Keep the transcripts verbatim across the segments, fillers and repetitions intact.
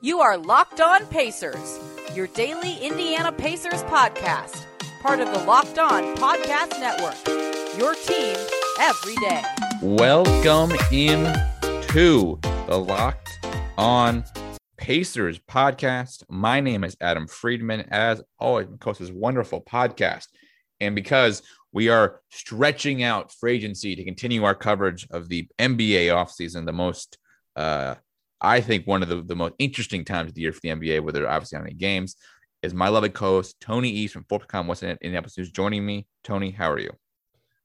You are Locked On Pacers, your daily Indiana Pacers podcast, part of the Locked On Podcast Network, your team every day. Welcome in to the Locked On Pacers podcast. My name is Adam Friedman. As always, of course, this wonderful podcast. And because we are stretching out free agency to continue our coverage of the N B A offseason, the most, uh, I think, one of the, the most interesting times of the year for the N B A, where there are obviously not any games, is my lovely co-host, Tony East from Fulton.com, West Indianapolis News, joining me. Tony, how are you?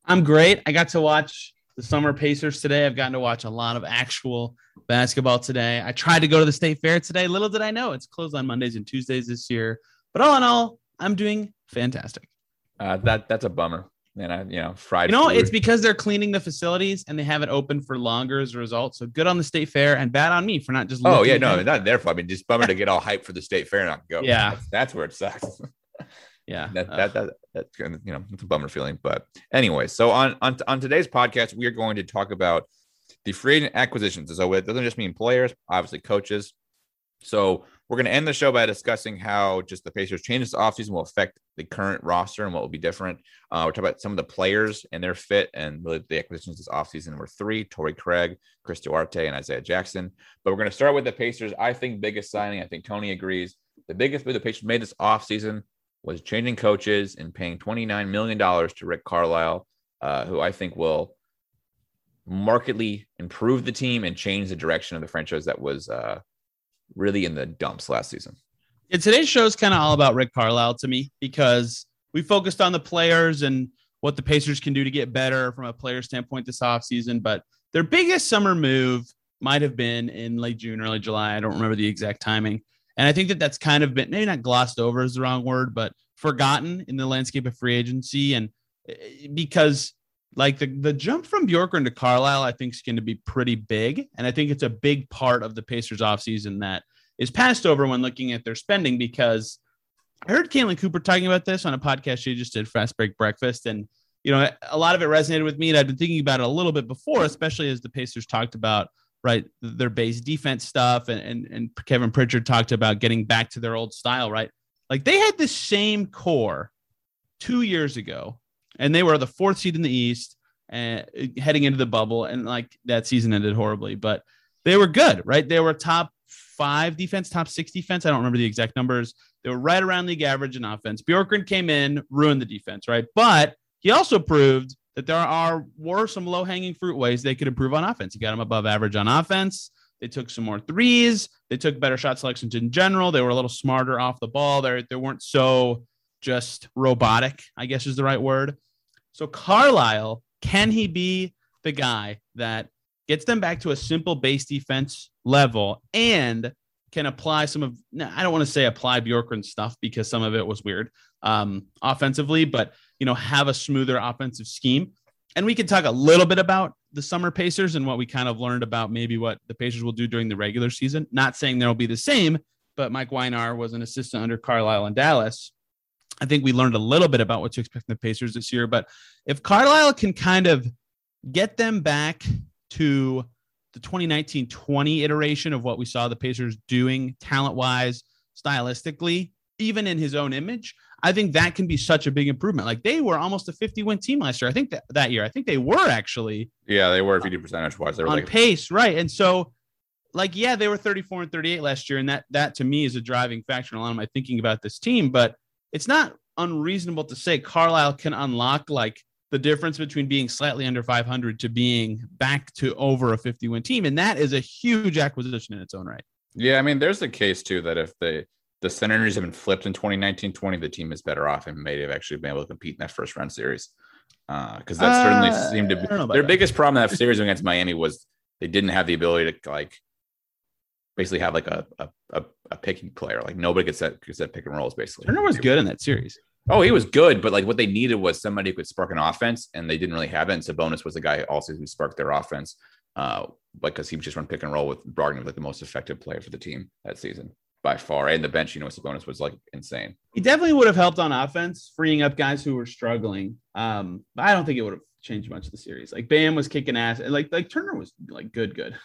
I'm great. I got to watch the summer Pacers today. I've gotten to watch a lot of actual basketball today. I tried to go to the State Fair today. Little did I know it's closed on Mondays and Tuesdays this year. But all in all, I'm doing fantastic. Uh, that that's a bummer. And I, you know, Friday. You know, food. It's because they're cleaning the facilities and they have it open for longer as a result. So good on the State Fair and bad on me for not just. Oh yeah, no, not their fault. I mean, just bummer to get all hyped for the State Fair and not go. Yeah, that's, that's where it sucks. Yeah, that, that that that you know, it's a bummer feeling. But anyway, so on on on today's podcast, we are going to talk about the free agent acquisitions. So it doesn't just mean players, obviously coaches. So we're going to end the show by discussing how just the Pacers' changes this offseason will affect the current roster and what will be different. Uh, we're talking about some of the players and their fit and really the acquisitions this offseason were three, Torrey Craig, Chris Duarte, and Isaiah Jackson. But we're going to start with the Pacers, I think, biggest signing. I think Tony agrees. The biggest move the Pacers made this offseason was changing coaches and paying twenty-nine million dollars to Rick Carlisle, uh, who I think will markedly improve the team and change the direction of the franchise that was uh, – really in the dumps last season. And today's show is kind of all about Rick Carlisle to me, because we focused on the players and what the Pacers can do to get better from a player standpoint this offseason. But their biggest summer move might have been in late June, early July. I don't remember the exact timing. And I think that that's kind of been, maybe not glossed over is the wrong word, but forgotten in the landscape of free agency. And because like the, the jump from Bjorkgren to Carlisle, I think is going to be pretty big. And I think it's a big part of the Pacers offseason that is passed over when looking at their spending, because I heard Caitlin Cooper talking about this on a podcast she just did, Fast Break Breakfast. And, you know, a lot of it resonated with me, and I've been thinking about it a little bit before, especially as the Pacers talked about, right, their base defense stuff. And, and, and Kevin Pritchard talked about getting back to their old style, right? Like they had the same core two years ago, and they were the fourth seed in the East and uh, heading into the bubble. And like that season ended horribly, but they were good, right? They were top five defense, top six defense. I don't remember the exact numbers. They were right around league average in offense. Bjorkgren came in, ruined the defense, right? But he also proved that there are were some low hanging fruit ways they could improve on offense. He got them above average on offense. They took some more threes. They took better shot selections in general. They were a little smarter off the ball. They they weren't so just robotic, I guess is the right word. So Carlisle, can he be the guy that gets them back to a simple base defense level and can apply some of, no, I don't want to say apply Bjorkgren stuff because some of it was weird um, offensively, but, you know, have a smoother offensive scheme. And we can talk a little bit about the summer Pacers and what we kind of learned about maybe what the Pacers will do during the regular season. Not saying they'll be the same, but Mike Wynar was an assistant under Carlisle in Dallas. I think we learned a little bit about what to expect from the Pacers this year, but if Carlisle can kind of get them back to the twenty nineteen twenty iteration of what we saw the Pacers doing talent-wise, stylistically, even in his own image, I think that can be such a big improvement. Like they were almost a fifty-win team last year. I think that, that year, I think they were actually. Yeah, they were fifty percentage-wise. They were on like- pace, right? And so, like, yeah, they were thirty-four and thirty-eight last year, and that that to me is a driving factor in a lot of my thinking about this team, but it's not unreasonable to say Carlisle can unlock like the difference between being slightly under five hundred to being back to over a fifty-win team. And that is a huge acquisition in its own right. Yeah. I mean, there's a case too, that if the, the Senators have been flipped in twenty nineteen twenty, the team is better off and may have actually been able to compete in that first round series. Uh, Cause that certainly uh, seemed to be their that. biggest problem in that series against Miami was they didn't have the ability to like, basically have like a, a a a picking player. Like nobody could set could set pick and rolls basically. Turner was good in that series. Oh, he was good, but like what they needed was somebody who could spark an offense, and they didn't really have it. And Sabonis was the guy also who sparked their offense, uh, because he just run pick and roll with Brogdon was like the most effective player for the team that season by far. And the bench, you know, Sabonis was like insane. He definitely would have helped on offense, freeing up guys who were struggling. Um, but I don't think it would have changed much of the series. Like Bam was kicking ass, and like like Turner was like good, good.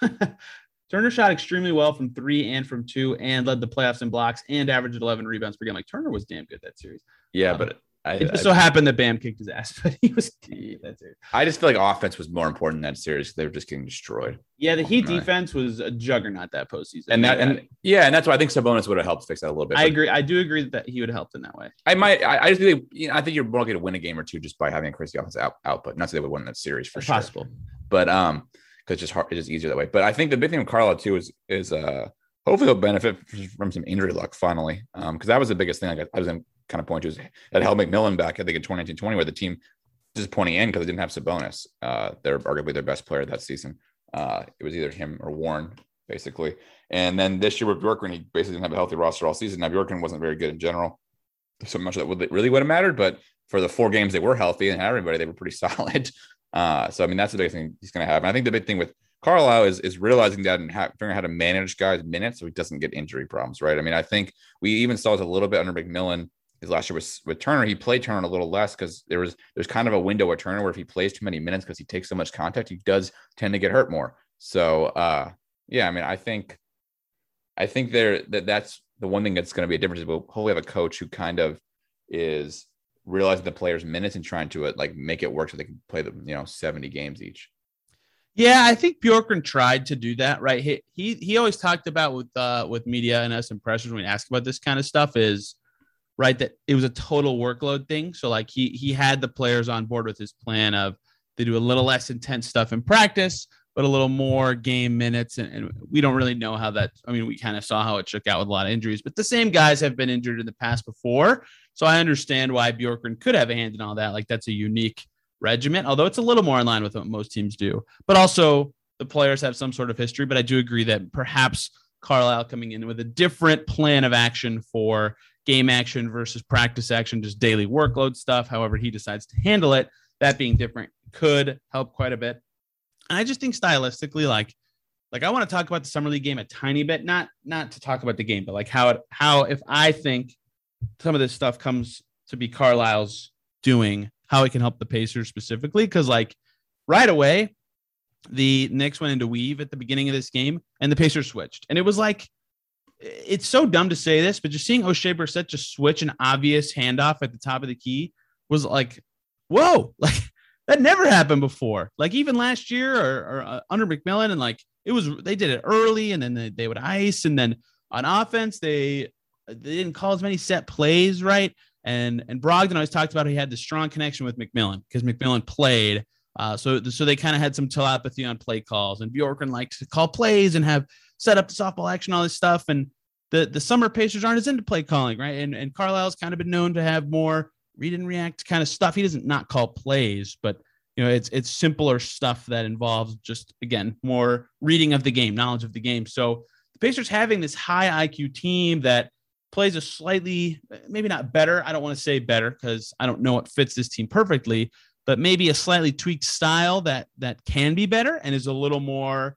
Turner shot extremely well from three and from two and led the playoffs in blocks and averaged eleven rebounds per game. Like, Turner was damn good that series. Yeah, um, but I, it just I, so I, happened that Bam kicked his ass, but he was good that series. I just feel like offense was more important in that series. They were just getting destroyed. Yeah, the Heat oh, defense was a juggernaut that postseason. And that, and yeah, and that's why I think Sabonis would have helped fix that a little bit. I agree. I do agree that he would have helped in that way. I might. I, I just think. You know, I think you're more likely to win a game or two just by having a crazy offensive out, output. Not that they would win that series for sure. Possible, but um. It's just hard, it's just easier that way. But I think the big thing with Carlisle too is is uh hopefully he'll benefit from some injury luck finally, um because that was the biggest thing I, I was going to kind of point to is that held McMillan back I think in twenty nineteen twenty where the team disappointing in because they didn't have Sabonis. Uh, they're arguably their best player that season. Uh, it was either him or Warren basically. And then this year with Bjorkgren, he basically didn't have a healthy roster all season. Now Bjorkgren wasn't very good in general, so much that would really would have mattered. But for the four games they were healthy and had everybody, they were pretty solid. Uh, so I mean that's the big thing he's going to have, and I think the big thing with Carlisle is is realizing that and ha- figuring out how to manage guys' minutes so he doesn't get injury problems, right? I mean, I think we even saw it a little bit under McMillan his last year with with Turner. He played Turner a little less because there was there's kind of a window at Turner where if he plays too many minutes because he takes so much contact, he does tend to get hurt more. So uh, yeah, I mean, I think I think there that that's the one thing that's going to be a difference. We'll hopefully have a coach who kind of is realizing the players' minutes and trying to like make it work so they can play them, you know, seventy games each. Yeah, I think Bjorkgren tried to do that, right? He he, he always talked about with uh, with media and us and pressers when we ask about this kind of stuff is, right, that it was a total workload thing. So like he he had the players on board with his plan of they do a little less intense stuff in practice, but a little more game minutes. And, and we don't really know how that, I mean, we kind of saw how it shook out with a lot of injuries, but the same guys have been injured in the past before. So I understand why Bjorkgren could have a hand in all that. Like that's a unique regiment, although it's a little more in line with what most teams do, but also the players have some sort of history. But I do agree that perhaps Carlisle coming in with a different plan of action for game action versus practice action, just daily workload stuff, however he decides to handle it, that being different could help quite a bit. And I just think stylistically, like, like I want to talk about the summer league game a tiny bit, not, not to talk about the game, but like how, it, how, if I think some of this stuff comes to be Carlisle's doing, how it can help the Pacers specifically. Cause like right away, the Knicks went into weave at the beginning of this game and the Pacers switched. And it was like, it's so dumb to say this, but just seeing O'Shea Brissett just switch an obvious handoff at the top of the key was like, whoa, like, that never happened before. Like even last year or, or uh, under McMillan, and like it was, they did it early and then they, they would ice. And then on offense, they, they didn't call as many set plays. Right. And, and Brogdon always talked about, he had this strong connection with McMillan because McMillan played. Uh, so, so they kind of had some telepathy on play calls, and Bjorkgren liked to call plays and have set up the softball action, all this stuff. And the, the summer Pacers aren't as into play calling. Right. And, and Carlisle's kind of been known to have more read and react kind of stuff. He doesn't not call plays, but you know, it's, it's simpler stuff that involves just, again, more reading of the game, knowledge of the game. So the Pacers having this high I Q team that plays a slightly, maybe not better. I don't want to say better because I don't know what fits this team perfectly, but maybe a slightly tweaked style that, that can be better and is a little more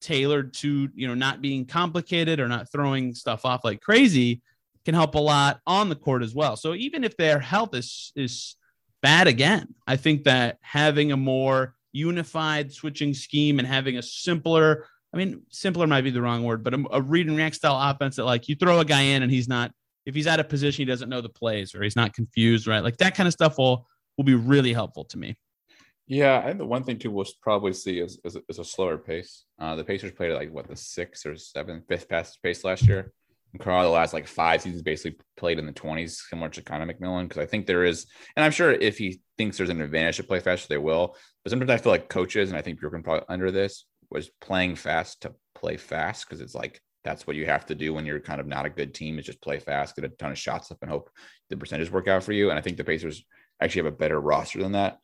tailored to, you know, not being complicated or not throwing stuff off like crazy, can help a lot on the court as well. So even if their health is, is bad again, I think that having a more unified switching scheme and having a simpler, I mean, simpler might be the wrong word, but a, a read and react style offense that like you throw a guy in and he's not, if he's out of position, he doesn't know the plays or he's not confused, right? Like that kind of stuff will, will be really helpful to me. Yeah. I think the one thing too, we'll probably see is, is, is a slower pace. Uh, the Pacers played at like what, the sixth or seventh, fifth fastest pace last year. Carlisle the last like five seasons basically played in the twenties, similar to kind of McMillan, because I think there is, and I'm sure if he thinks there's an advantage to play faster, they will. But sometimes I feel like coaches, and I think Bjorkgren probably under this, was playing fast to play fast, because it's like that's what you have to do when you're kind of not a good team, is just play fast, get a ton of shots up, and hope the percentages work out for you. And I think the Pacers actually have a better roster than that.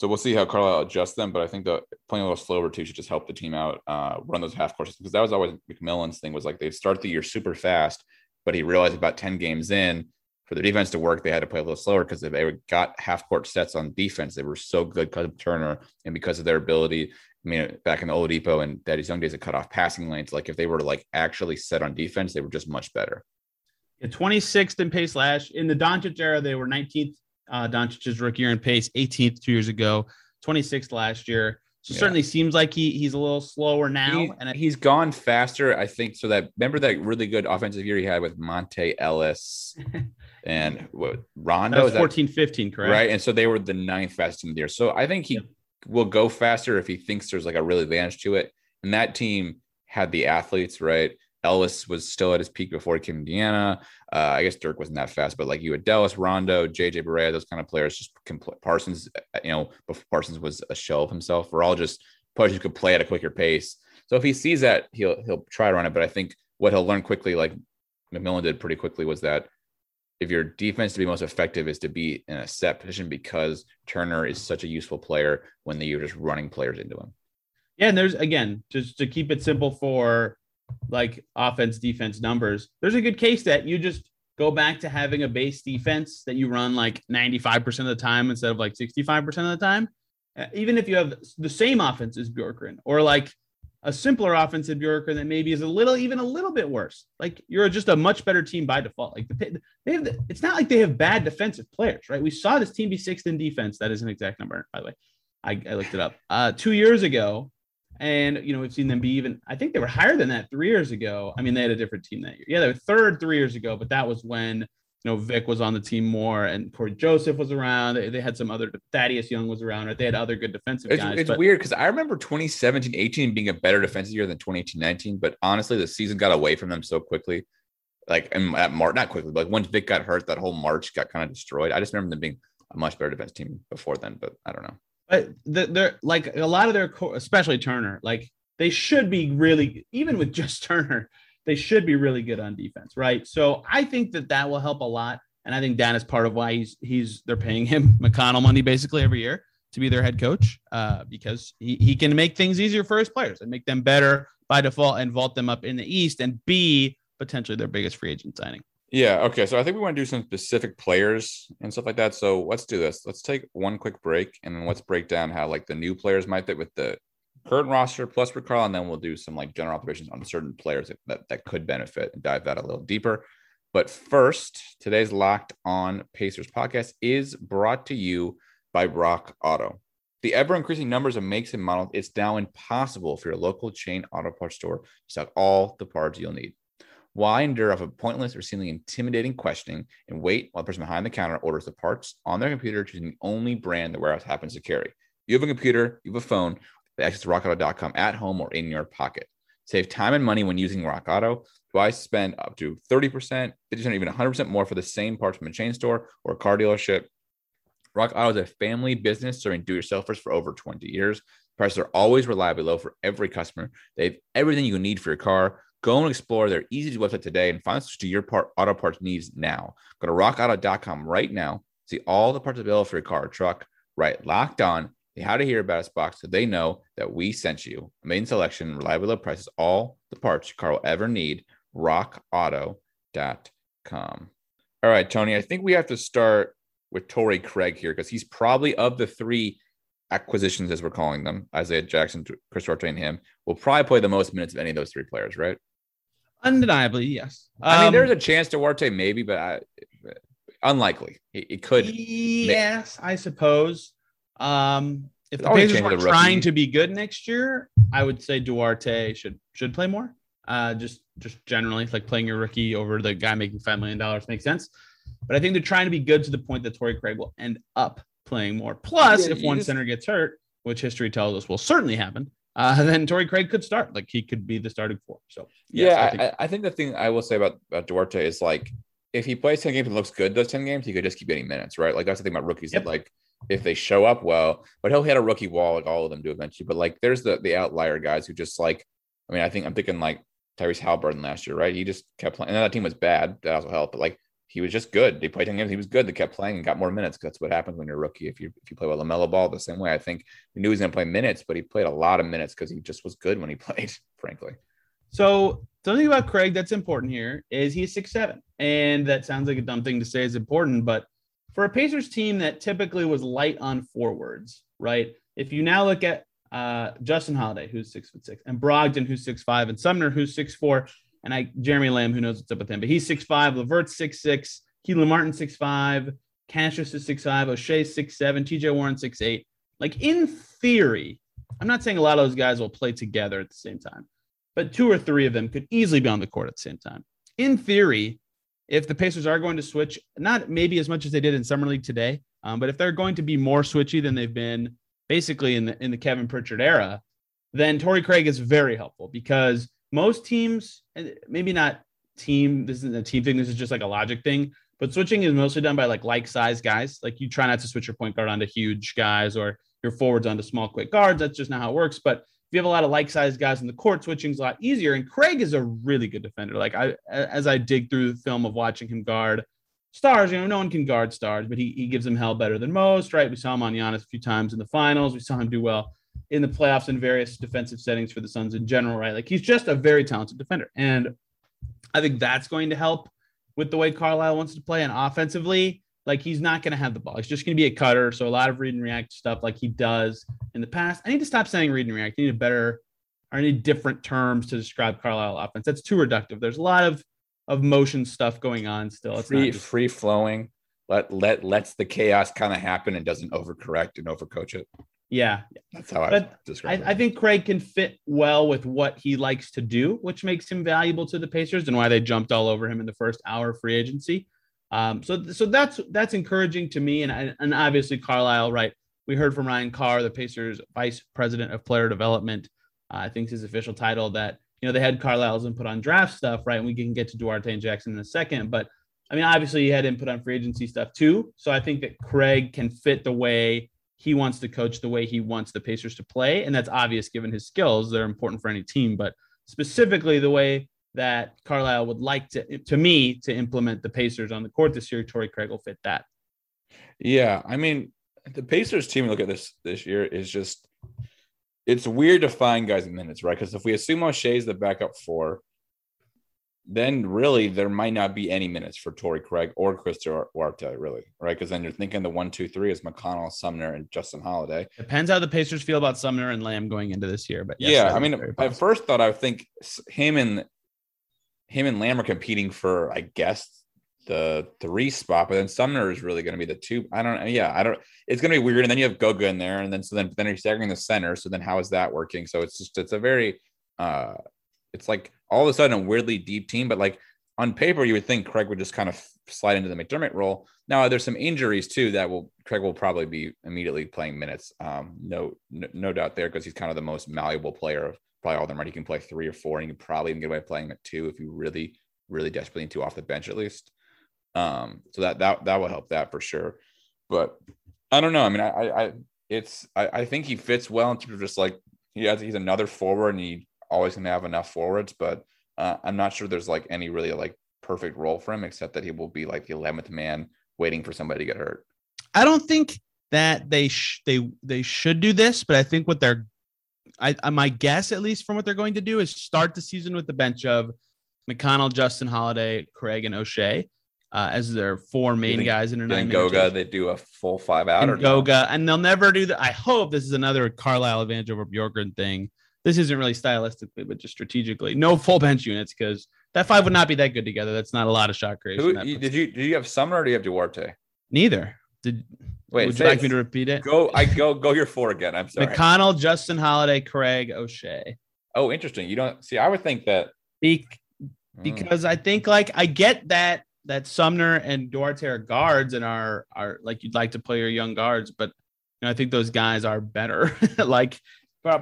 So we'll see how Carlisle adjusts them, but I think the playing a little slower too should just help the team out, uh, run those half courses, because that was always McMillan's thing, was like they'd start the year super fast, but he realized about ten games in for the defense to work, they had to play a little slower because they got half court sets on defense. They were so good because of Turner and because of their ability. I mean, back in the Oladipo and Daddy's young days, they cut off passing lanes. Like if they were to like actually set on defense, they were just much better. Yeah, twenty-sixth in pace last in the Doncic era, they were nineteenth. Uh, Doncic's rookie year in pace, eighteenth two years ago, twenty-sixth last year. So yeah. Certainly seems like he he's a little slower now. He, and I- he's gone faster, I think. So that remember that really good offensive year he had with Monte Ellis and what Rondo? That was fourteen fifteen, correct? Right. And so they were the ninth fastest in the year. So I think he yeah. will go faster if he thinks there's like a real advantage to it. And that team had the athletes, right? Ellis was still at his peak before he came to Indiana. Uh, I guess Dirk wasn't that fast, but like you had Dallas, Rondo, J J Barea, those kind of players just can play. Parsons, you know, before Parsons was a shell of himself. We're all just players who could play at a quicker pace. So if he sees that, he'll he'll try to run it. But I think what he'll learn quickly, like McMillan did pretty quickly, was that if your defense to be most effective is to be in a set position, because Turner is such a useful player when you're just running players into him. Yeah, and there's, again, just to keep it simple for like offense, defense numbers, there's a good case that you just go back to having a base defense that you run like ninety-five percent of the time instead of like sixty-five percent of the time. Even if you have the same offense as Bjorkgren, or like a simpler offense at Bjorkgren that maybe is a little, even a little bit worse. Like you're just a much better team by default. Like the, they have the, it's not like they have bad defensive players, right? We saw this team be sixth in defense. That is an exact number, by the way. I, I looked it up uh, two years ago. And, you know, we've seen them be even, I think they were higher than that three years ago. I mean, they had a different team that year. Yeah, they were third three years ago, but that was when, you know, Vic was on the team more and Corey Joseph was around. They, they had some other, Thaddeus Young was around, or right? They had other good defensive it's, guys. It's but, weird because I remember twenty seventeen eighteen being a better defensive year than twenty eighteen nineteen, but honestly, the season got away from them so quickly. Like, and at March, not quickly, but like once Vic got hurt, that whole March got kind of destroyed. I just remember them being a much better defense team before then, but I don't know. But they're like a lot of their, core, especially Turner, like they should be really, even with just Turner, they should be really good on defense, right? So I think that that will help a lot, and I think that is part of why he's he's they're paying him McConnell money basically every year to be their head coach, uh, because he he can make things easier for his players and make them better by default and vault them up in the East and be potentially their biggest free agent signing. Yeah. Okay. So I think we want to do some specific players and stuff like that. So let's do this. Let's take one quick break and then let's break down how like the new players might fit with the current roster plus Rick Carlisle. And then we'll do some like general observations on certain players that, that, that could benefit and dive that a little deeper. But first, today's Locked On Pacers podcast is brought to you by Rock Auto. The ever increasing numbers of makes and models, it's now impossible for your local chain auto parts store to stock all the parts you'll need. Why endure off a pointless or seemingly intimidating questioning and wait while the person behind the counter orders the parts on their computer, choosing the only brand the warehouse happens to carry? You have a computer, you have a phone, with access to rock auto dot com at home or in your pocket. Save time and money when using Rock Auto. Why spend up to thirty percent, fifty percent, even one hundred percent more for the same parts from a chain store or a car dealership? Rock Auto is a family business serving do-it-yourselfers for over twenty years. Prices are always reliably low for every customer. They have everything you need for your car. Go and explore their easy-to-use website today and find to your part, auto parts needs now. Go to rock auto dot com right now. See all the parts available for your car or truck. Right, Locked On, the How to Hear About Us box, so they know that we sent you. Amazing selection, reliably low prices, all the parts your car will ever need. rock auto dot com. All right, Tony, I think we have to start with Torrey Craig here because he's probably of the three acquisitions, as we're calling them, Isaiah Jackson, Chris Duarte, and him, will probably play the most minutes of any of those three players, right? Undeniably, yes. I um, mean, there's a chance Duarte maybe, but I, unlikely. It, it could. Yes, make. I suppose. Um, if the Pacers were trying to be good next year, I would say Duarte should should play more. Uh, just just generally, like playing your rookie over the guy making five million dollars makes sense. But I think they're trying to be good to the point that Torrey Craig will end up playing more. Plus, yeah, if one just... center gets hurt, which history tells us will certainly happen, Uh, then Torrey Craig could start. Like he could be the starting four. So yes, yeah, I think. I, I think the thing I will say about, about Duarte is like if he plays ten games and looks good those ten games, he could just keep getting minutes, right? Like that's the thing about rookies. Yep. That, like if they show up well, but he'll hit a rookie wall, like all of them do eventually. But like there's the the outlier guys who just like, I mean, I think I'm thinking like Tyrese Haliburton last year, right? He just kept playing. And that team was bad. That also helped. But like he was just good. They played ten games. He was good. They kept playing and got more minutes. That's what happens when you're a rookie. If you if you play with LaMelo Ball the same way, I think we knew he was going to play minutes, but he played a lot of minutes because he just was good when he played, frankly. So something about Craig that's important here is he's six seven. And that sounds like a dumb thing to say is important, but for a Pacers team that typically was light on forwards, right? If you now look at uh, Justin Holiday, who's six foot six, and Brogdon, who's six five, and Sumner, who's six four, and I Jeremy Lamb, who knows what's up with him, but he's six five, Levert's six six, Keelan Martin six five, Cassius is six five, O'Shea six seven, T J Warren six eight. Like in theory, I'm not saying a lot of those guys will play together at the same time, but two or three of them could easily be on the court at the same time. In theory, if the Pacers are going to switch, not maybe as much as they did in Summer League today, um, but if they're going to be more switchy than they've been basically in the in the Kevin Pritchard era, then Torrey Craig is very helpful, because most teams, maybe not team, this isn't a team thing, this is just like a logic thing, but switching is mostly done by like like-sized guys. Like you try not to switch your point guard onto huge guys or your forwards onto small, quick guards. That's just not how it works. But if you have a lot of like-sized guys in the court, switching is a lot easier. And Craig is a really good defender. Like I, as I dig through the film of watching him guard stars, you know, no one can guard stars, but he, he gives them hell better than most, right? We saw him on Giannis a few times in the finals. We saw him do well in the playoffs in various defensive settings for the Suns in general, right? Like he's just a very talented defender. And I think that's going to help with the way Carlisle wants to play. And offensively, like he's not going to have the ball. He's just going to be a cutter. So a lot of read and react stuff like he does in the past. I need to stop saying read and react. I need a better, or I need different terms to describe Carlisle offense. That's too reductive. There's a lot of, of motion stuff going on still. It's free, not just- free flowing. Let, let, lets the chaos kind of happen and doesn't overcorrect and overcoach it. Yeah, that's how I describe it. I think Craig can fit well with what he likes to do, which makes him valuable to the Pacers and why they jumped all over him in the first hour of free agency. Um, so, so that's that's encouraging to me. And and obviously Carlisle, right? We heard from Ryan Carr, the Pacers' vice president of player development. Uh, I think his official title, that you know they had Carlisle's input on draft stuff, right? And we can get to Duarte and Jackson in a second, but I mean obviously he had input on free agency stuff too. So I think that Craig can fit the way he wants to coach, the way he wants the Pacers to play. And that's obvious given his skills. They're important for any team, but specifically the way that Carlisle would like to, to me, to implement the Pacers on the court this year, Torrey Craig will fit that. Yeah. I mean, the Pacers team, look at this, this year is just, it's weird to find guys in minutes, right? Because if we assume O'Shea's the backup four, then really there might not be any minutes for Torrey Craig or Chris Duarte, really, right? Because then you're thinking the one, two, three is McConnell, Sumner, and Justin Holiday. Depends how the Pacers feel about Sumner and Lamb going into this year, but yes, yeah, I mean, at first thought I would think him and him and Lamb are competing for, I guess, the three spot, but then Sumner is really going to be the two. I don't know. Yeah, I don't. It's going to be weird, and then you have Goga in there, and then so then then you're staggering the center. So then how is that working? So it's just it's a very uh, it's like. all of a sudden a weirdly deep team, but like on paper, you would think Craig would just kind of slide into the McDermott role. Now there's some injuries too, that will Craig will probably be immediately playing minutes. Um, no, no, no doubt there. Cause he's kind of the most malleable player of probably all of them, right? He can play three or four and you can probably even get away playing at two if you really, really desperately need to off the bench at least. Um, so that, that, that will help that for sure. But I don't know. I mean, I, I, it's, I, I think he fits well in terms of just like, he has, he's another forward and he, always going to have enough forwards, but uh, I'm not sure there's like any really like perfect role for him, except that he will be like the eleventh man waiting for somebody to get hurt. I don't think that they sh- they they should do this, but I think what they're, I, I my guess at least from what they're going to do is start the season with the bench of McConnell, Justin Holiday, Craig, and O'Shea uh, as their four main think, guys in their nine. And Goga, they do a full five out and or Goga, no? And they'll never do that. I hope this is another Carlisle advantage over Bjorkgren thing. This isn't really stylistically, but just strategically. No full bench units because that five would not be that good together. That's not a lot of shot creation. Who, you, did you do you have Sumner or do you have Duarte? Neither. Did wait? Would you like me to repeat it? Go. I go. Go your four again. I'm sorry. McConnell, Justin Holiday, Craig, O'Shea. Oh, interesting. You don't see. I would think that be, because mm. I think like I get that that Sumner and Duarte are guards and are are like you'd like to play your young guards, but you know, I think those guys are better. like.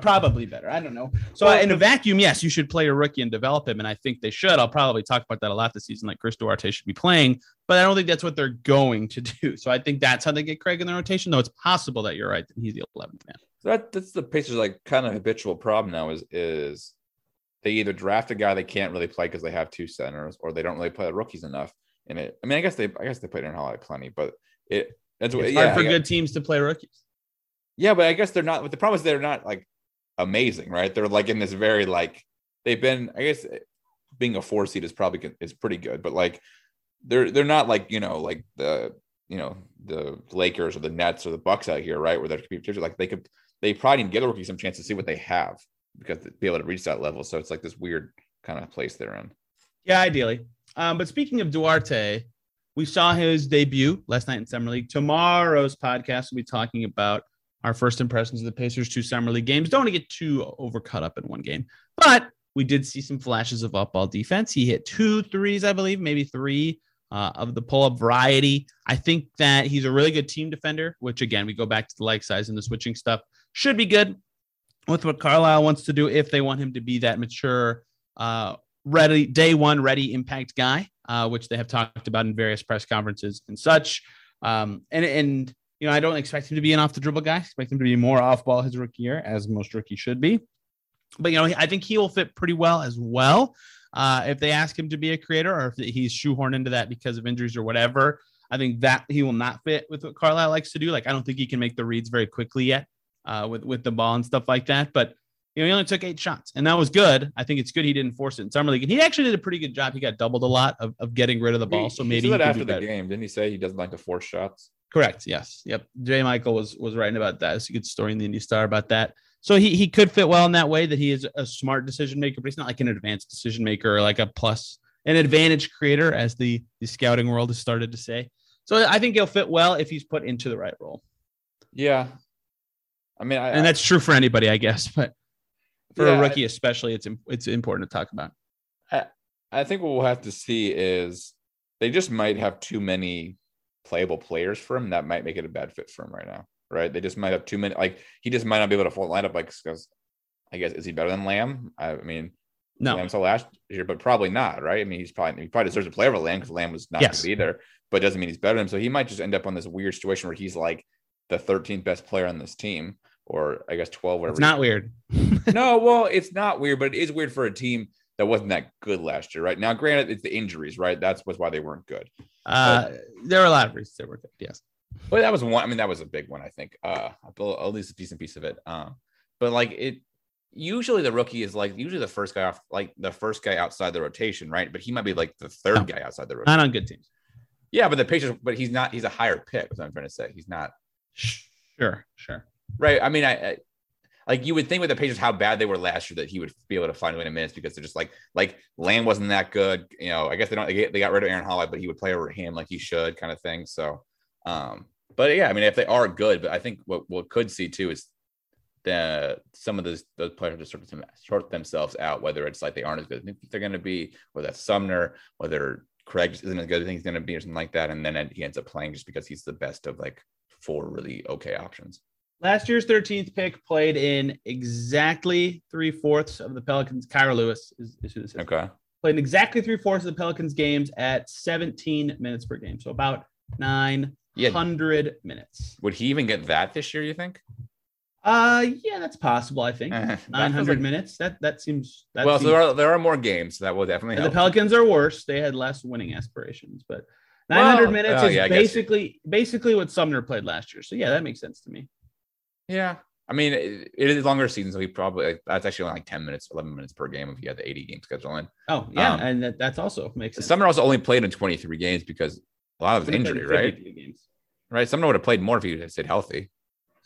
Probably better. I don't know. So well, in a vacuum, yes, you should play a rookie and develop him, and I think they should. I'll probably talk about that a lot this season, like Chris Duarte should be playing, but I don't think that's what they're going to do. So I think that's how they get Craig in the rotation, though it's possible that you're right, that he's the eleventh man. So that, that's the Pacers' like kind of habitual problem now is, is they either draft a guy they can't really play because they have two centers, or they don't really play the rookies enough. And it, I mean, I guess they I guess they played Aaron Holiday plenty, but it that's what it's yeah, hard for good teams to play rookies. Yeah, but I guess they're not. But the problem is they're not like amazing, right? They're like in this very like they've been. I guess being a four seed is probably is pretty good, but like they're they're not like you know like the you know the Lakers or the Nets or the Bucks out here, right? Where they're like they could they probably didn't give the rookies some chance to see what they have because they'd be able to reach that level. So it's like this weird kind of place they're in. Yeah, ideally. Um, but speaking of Duarte, we saw his debut last night in Summer League. Tomorrow's podcast will be talking about our first impressions of the Pacers' two summer league games. Don't want to get too over cut up in one game, but we did see some flashes of up ball defense. He hit two threes, I believe, maybe three uh, of the pull-up variety. I think that he's a really good team defender, which again, we go back to the like size and the switching stuff. Should be good with what Carlisle wants to do if they want him to be that mature, uh, ready day one, ready impact guy, uh, which they have talked about in various press conferences and such. Um, and, and, you know, I don't expect him to be an off the dribble guy. I expect him to be more off ball his rookie year, as most rookies should be. But, you know, I think he will fit pretty well as well. Uh, if they ask him to be a creator or if he's shoehorned into that because of injuries or whatever, I think that he will not fit with what Carlisle likes to do. Like, I don't think he can make the reads very quickly yet uh, with, with the ball and stuff like that. But, you know, he only took eight shots and that was good. I think it's good he didn't force it in summer league. And he actually did a pretty good job. He got doubled a lot of, of getting rid of the ball. So maybe he he after the game, didn't he say he doesn't like to force shots? Correct. Yes. Yep. J. Michael was, was writing about that. It's a good story in the Indy Star about that. So he, he could fit well in that way, that he is a smart decision maker, but he's not like an advanced decision maker or like a plus an advantage creator, as the, the scouting world has started to say. So I think he'll fit well if he's put into the right role. Yeah. I mean, I, and that's true for anybody, I guess, but for yeah, a rookie, I, especially it's, it's important to talk about. I, I think what we'll have to see is they just might have too many playable players for him. That might make it a bad fit for him right now. Right. They just might have too many. Like, he just might not be able to full lineup. Like, because I guess, is he better than Lamb? I mean, no, Lamb's last year, but probably not. Right. I mean, he's probably, he probably deserves to play over Lamb because Lamb was not yes. good either, but doesn't mean he's better than him. So he might just end up on this weird situation where he's like the thirteenth best player on this team, or I guess twelve, whatever. It's not weird. No, well, it's not weird, but it is weird for a team that wasn't that good last year. Right now, granted, it's the injuries, right? That's what's why they weren't good. Uh, but there were a lot of reasons they were good. Yes. But that was one. I mean, that was a big one, I think. Uh, at least a decent piece of it. Um, uh, but like it, usually the rookie is like usually the first guy off, like the first guy outside the rotation, right? But he might be like the third no, guy outside the rotation. Not on good teams. Yeah, but the Pacers. But he's not. He's a higher pick. Is what I'm trying to say. He's not. Sure, sure. Right. I mean, I, I like you would think with the Pacers how bad they were last year that he would be able to find a way to minutes because they're just like like Lamb wasn't that good. You know, I guess they don't. They got rid of Aaron Holiday, but he would play over him like he should, kind of thing. So. Um, but yeah, I mean, if they are good, but I think what we could see too is that some of those, those players just sort of short themselves out, whether it's like they aren't as good as they're going to be, whether that's Sumner, whether Craig just isn't as good as he's going to be or something like that. And then he ends up playing just because he's the best of like four really okay options. Last year's thirteenth pick played in exactly three fourths of the Pelicans. Kyra Lewis is, is who this is. Okay. Played in exactly three fourths of the Pelicans games at seventeen minutes per game. So about nine. Yeah. one hundred minutes. Would he even get that this year, you think? Uh, yeah, that's possible, I think. Uh, nine hundred like... minutes. That that seems... That well, seems... So there are, there are more games, so that will definitely help. The Pelicans are worse. They had less winning aspirations, but nine hundred well, minutes oh, is yeah, basically basically what Sumner played last year. So, yeah, that makes sense to me. Yeah. I mean, it, it is longer season, so he probably... Like, that's actually only like ten minutes, eleven minutes per game if you had the eighty-game schedule in. Oh, yeah, um, and that, that's also makes sense. Sumner also only played in twenty-three games because... A lot of his injury, right? Games. Right. Sumner would have played more if he had stayed healthy.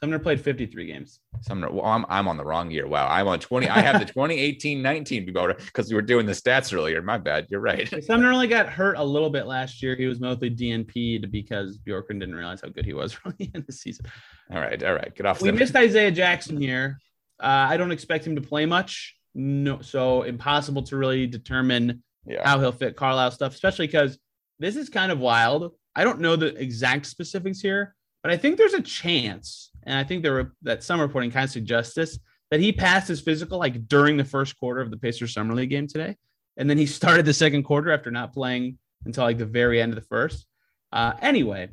Sumner played fifty-three games. Sumner, well, I'm I'm on the wrong year. Wow, I'm on twenty. I have the twenty eighteen nineteen because we were doing the stats earlier. My bad. You're right. Sumner only got hurt a little bit last year. He was mostly D N P'd because Bjorkgren didn't realize how good he was really in the season. All right, all right, get off. We missed Isaiah Jackson here. Uh, I don't expect him to play much. No, so impossible to really determine yeah. how he'll fit Carlisle stuff, especially because. This is kind of wild. I don't know the exact specifics here, but I think there's a chance, and I think there were, that some reporting kind of suggests this, that he passed his physical like during the first quarter of the Pacers Summer League game today, and then he started the second quarter after not playing until like the very end of the first. Uh, anyway,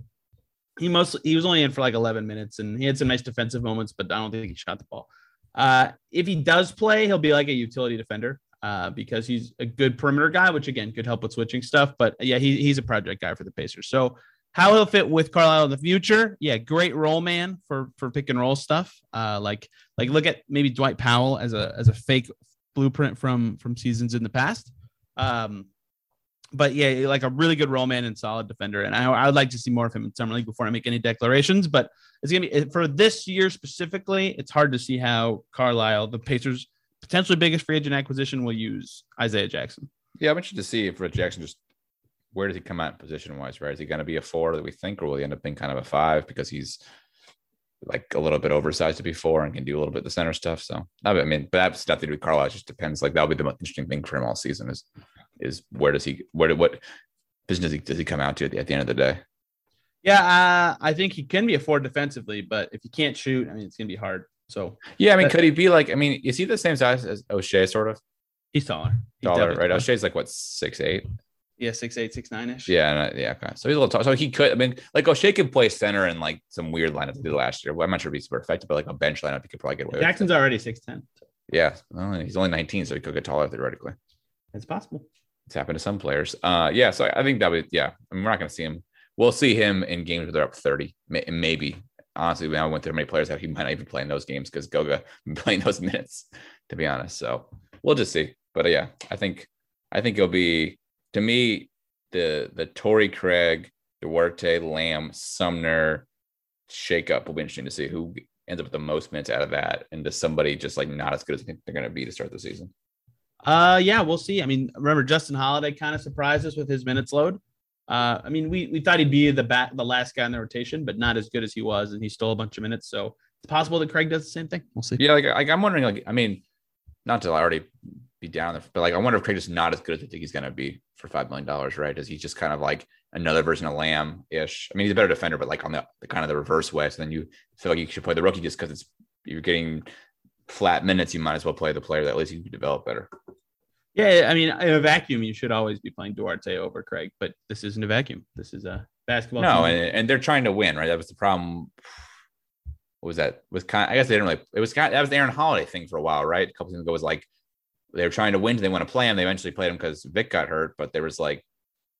he mostly he was only in for like eleven minutes, and he had some nice defensive moments, but I don't think he shot the ball. Uh, if he does play, he'll be like a utility defender. Uh, because he's a good perimeter guy, which again could help with switching stuff. But yeah, he, he's a project guy for the Pacers. So how he'll fit with Carlisle in the future? Yeah, great roll man for for pick and roll stuff. Uh, like like look at maybe Dwight Powell as a as a fake blueprint from from seasons in the past. Um, but yeah, like a really good roll man and solid defender. And I I would like to see more of him in summer league before I make any declarations. But it's gonna be for this year specifically. It's hard to see how Carlisle, the Pacers. Potentially biggest free agent acquisition will use Isaiah Jackson. Yeah, I'm interested to see if Rick Jackson just where does he come out position wise, right? Is he going to be a four that we think, or will he end up being kind of a five because he's like a little bit oversized to be four and can do a little bit of the center stuff. So I mean, but that's nothing to do with Carlisle. It just depends. Like that'll be the most interesting thing for him all season is, is where does he, where, what position does he, does he come out to at the, at the end of the day? Yeah. Uh, I think he can be a four defensively, but if he can't shoot, I mean, it's going to be hard. So, yeah. I mean, but, could he be like, I mean, is he the same size as O'Shea sort of? He's taller. He's taller, right? Taller. O'Shea's like what? Six, eight. Yeah, six eight, six nine ish. Yeah, yeah. Okay. So he's a little tall. So he could. I mean, like O'Shea can play center in like some weird lineup he did last year. Well, I'm not sure if he's super effective, but like a bench lineup, he could probably get away. Jackson's with already six ten. So. Yeah, well, he's only nineteen, so he could get taller theoretically. It's possible. It's happened to some players. Uh, yeah. So I think that would. Yeah, I mean, we're not going to see him. We'll see him in games where they're up thirty, maybe. Honestly, when I went through many players that he might not even play in those games because Goga playing those minutes, to be honest. So we'll just see. But uh, yeah, I think I think it'll be. To me, the the Torrey Craig, Duarte, Lamb, Sumner shakeup will be interesting to see who ends up with the most minutes out of that, and does somebody just like not as good as they think they're going to be to start the season. Uh, yeah, we'll see. I mean, remember Justin Holiday kind of surprised us with his minutes load. Uh, I mean, we we thought he'd be the bat, the last guy in the rotation, but not as good as he was, and he stole a bunch of minutes. So it's possible that Craig does the same thing. We'll see. Yeah, like, like I'm wondering, like I mean, not to already be down there, but like I wonder if Craig is not as good as I think he's going to be for five million dollars, right? Is he just kind of like another version of Lamb ish? I mean, he's a better defender, but like on the, the kind of the reverse way. So then you feel like you should play the rookie just because it's you're getting flat minutes. You might as well play the player that at least you can develop better. Yeah, I mean, in a vacuum, you should always be playing Duarte over Craig, but this isn't a vacuum. This is a basketball. No, team. And, and they're trying to win, right? That was the problem. What was that? Was kind of, I guess they didn't really. It was kind of, that was the Aaron Holiday thing for a while, right? A couple things ago was like. They were trying to win. They want to play him. They eventually played him because Vic got hurt, but there was like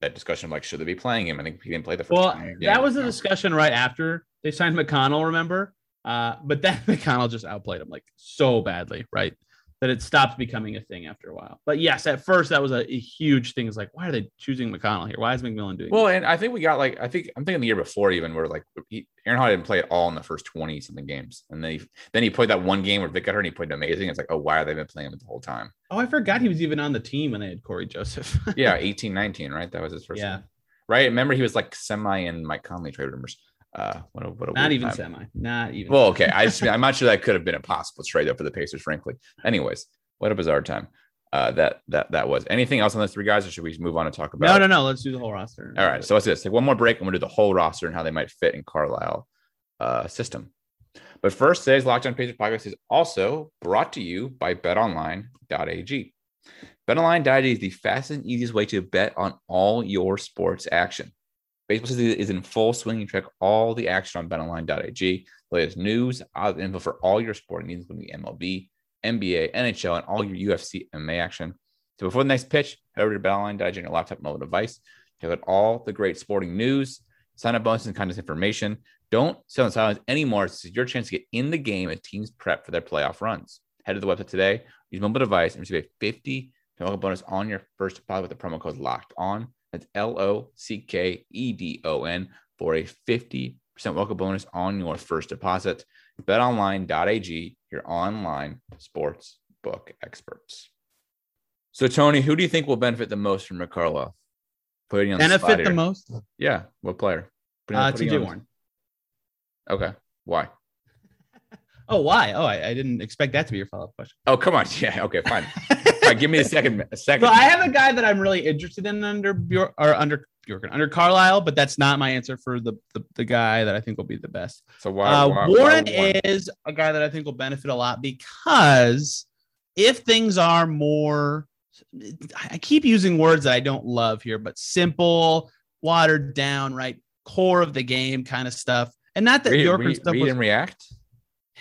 that discussion of like, should they be playing him? I think he didn't play the first well, time. Yeah, that was a discussion right after they signed McConnell, remember? Uh, but then McConnell just outplayed him like so badly, right? That it stopped becoming a thing after a while. But yes, at first that was a, a huge thing. It's like, why are they choosing McConnell here? Why is McMillan doing well, this? And I think we got like, I think I'm thinking the year before even where like he, Aaron Holiday didn't play at all in the first twenty something games. And then he, then he played that one game where Vic got hurt and he played amazing. It's like, oh, why have they been playing him the whole time? Oh, I forgot he was even on the team when they had Corey Joseph. Yeah. eighteen, nineteen, right? That was his first. Yeah. Game. Right. Remember he was like semi in Mike Conley trade rumors. Uh, what a, what a not even time. semi, not even. Well, okay, I just, I'm not sure that could have been a possible trade up for the Pacers, frankly. Anyways, what a bizarre time uh, that that that was. Anything else on those three guys, or should we move on and talk about? No, no, no. Let's do the whole roster. All right, so let's do this. Take one more break, and we'll do the whole roster and how they might fit in Carlisle uh, system. But first, today's Locked On Pacers podcast is also brought to you by bet online dot a g. bet online dot a g is the fastest and easiest way to bet on all your sports action. Baseball season is in full swing. You check all the action on bet online dot a g. The latest news, odds, info for all your sporting needs, including M L B, N B A, N H L, and all your U F C M M A action. So before the next pitch, head over to bet online dot a g on your laptop, mobile device. Check out all the great sporting news, sign-up bonuses, and contest information. Don't sit on silence anymore. This is your chance to get in the game as teams prep for their playoff runs. Head to the website today, use mobile device, and receive a fifty dollars bonus on your first deposit with the promo code LOCKEDON. That's L O C K E D O N for a fifty percent welcome bonus on your first deposit. bet online dot a g, your online sports book experts. So, Tony, who do you think will benefit the most from Rick Carlisle? Putting on benefit the, spot the most? Yeah. What player? Uh, T J Warren. Okay. Why? Oh, why? Oh, I, I didn't expect that to be your follow-up question. Oh, come on. Yeah. Okay, fine. All right, give me a second. A second. So I have a guy that I'm really interested in under Bjork or under Bjorkgren, under Carlisle, but that's not my answer for the, the the guy that I think will be the best. So why, uh, why Warren why, why? is a guy that I think will benefit a lot because if things are more, I keep using words that I don't love here, but simple, watered down, right, core of the game kind of stuff, and not that Bjorkgren stuff. Read was, and react.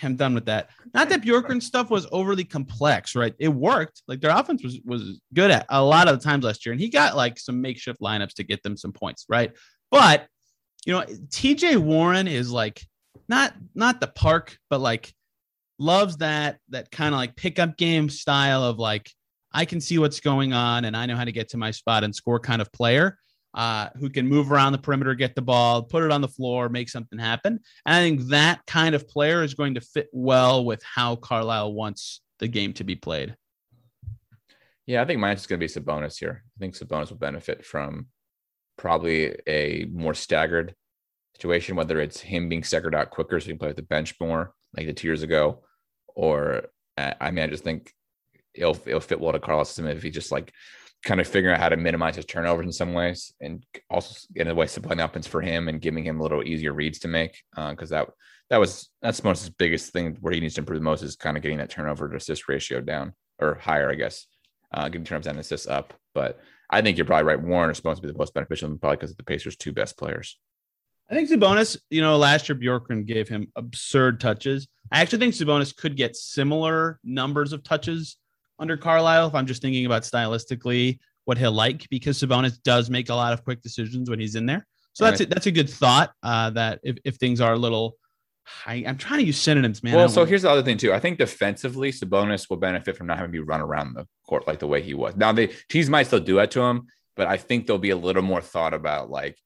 I'm done with that. Not that Bjorkgren stuff was overly complex, right? It worked. Like their offense was was good at a lot of the times last year, and he got like some makeshift lineups to get them some points, right? But you know, T J Warren is like not not the park, but like loves that that kind of like pickup game style of like I can see what's going on and I know how to get to my spot and score kind of player. Uh, who can move around the perimeter, get the ball, put it on the floor, make something happen. And I think that kind of player is going to fit well with how Carlisle wants the game to be played. Yeah, I think mine's going to be Sabonis here. I think Sabonis will benefit from probably a more staggered situation, whether it's him being staggered out quicker so he can play with the bench more like the two years ago, or I mean, I just think it'll, it'll fit well to Carlisle's system if he just like kind of figuring out how to minimize his turnovers in some ways, and also in a way supplying the offense for him and giving him a little easier reads to make. Uh, Cause that, that was, that's most his biggest thing where he needs to improve the most is kind of getting that turnover to assist ratio down or higher, I guess, uh, getting turnovers and assists up. But I think you're probably right. Warren is supposed to be the most beneficial, probably because of the Pacers' two best players. I think Sabonis, you know, last year Bjorkgren gave him absurd touches. I actually think Sabonis could get similar numbers of touches under Carlisle if I'm just thinking about stylistically what he'll like, because Sabonis does make a lot of quick decisions when he's in there. So right. that's a, that's a good thought uh, that if, if things are a little high, I'm trying to use synonyms, man. Well, so here's the other thing too. I think defensively Sabonis will benefit from not having to be run around the court like the way he was. Now they teams might still do that to him, but I think there'll be a little more thought about like,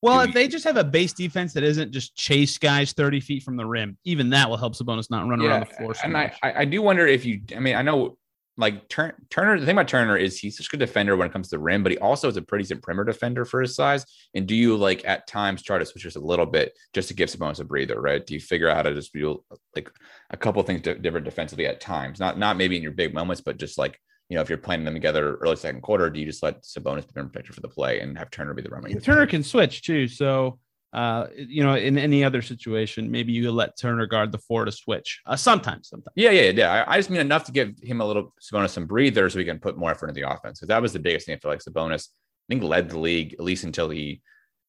well, if they just have a base defense that isn't just chase guys thirty feet from the rim, even that will help Sabonis not run yeah, around the floor. So and much. I, I do wonder if you, I mean, I know like Turner, Turner, the thing about Turner is he's such a good defender when it comes to the rim, but he also is a pretty decent perimeter defender for his size. And do you like at times try to switch just a little bit just to give Sabonis a breather, right? Do you figure out how to just do like a couple of things different defensively at times? Not, not maybe in your big moments, but just like, you know, if you're playing them together early second quarter, do you just let Sabonis be the rim protector for the play and have Turner be the runner? Turner can switch too. So, uh, you know, in any other situation, maybe you let Turner guard the four to switch. Uh, sometimes, sometimes. Yeah, yeah, yeah. I, I just mean enough to give him a little Sabonis some breather so he can put more effort into the offense. Because that was the biggest thing. I feel like Sabonis, I think, led the league, at least until he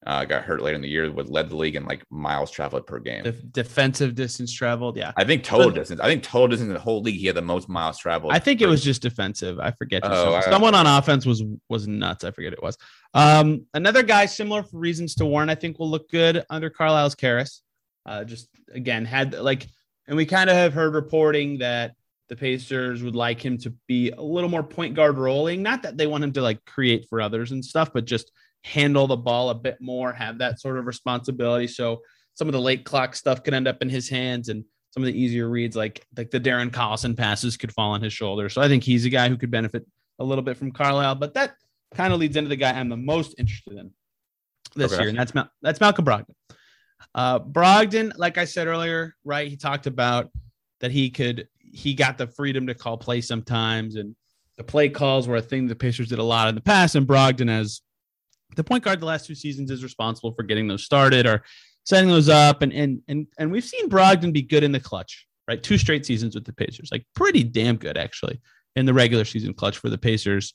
uh, got hurt later in the year, would led the league in like miles traveled per game. Def- defensive distance traveled. Yeah. I think total so, distance. I think total distance in the whole league, he had the most miles traveled. I think it was game. Just defensive. I forget. Oh, I, Someone on offense was, was nuts. I forget it was. Um, another guy similar for reasons to Warren, I think will look good under Carlisle's Karras. Uh, just again, had like, and we kind of have heard reporting that the Pacers would like him to be a little more point guard rolling. Not that they want him to like create for others and stuff, but just handle the ball a bit more, have that sort of responsibility. So some of the late clock stuff could end up in his hands, and some of the easier reads like, like the Darren Collison passes could fall on his shoulder. So I think he's a guy who could benefit a little bit from Carlisle, but that kind of leads into the guy I'm the most interested in this okay. year. And that's, Mal- that's Malcolm Brogdon. Uh, Brogdon, like I said earlier, right. He talked about that. He could, he got the freedom to call play sometimes. And the play calls were a thing the Pacers did a lot in the past. And Brogdon as the point guard the last two seasons is responsible for getting those started or setting those up. And, and, and, and we've seen Brogdon be good in the clutch, right? Two straight seasons with the Pacers, like pretty damn good actually in the regular season clutch for the Pacers.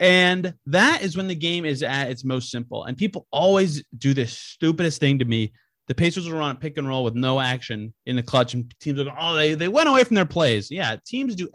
And that is when the game is at its most simple. And people always do this stupidest thing to me. The Pacers will run a pick and roll with no action in the clutch, and teams are going, oh, they, they went away from their plays. Yeah. Teams do.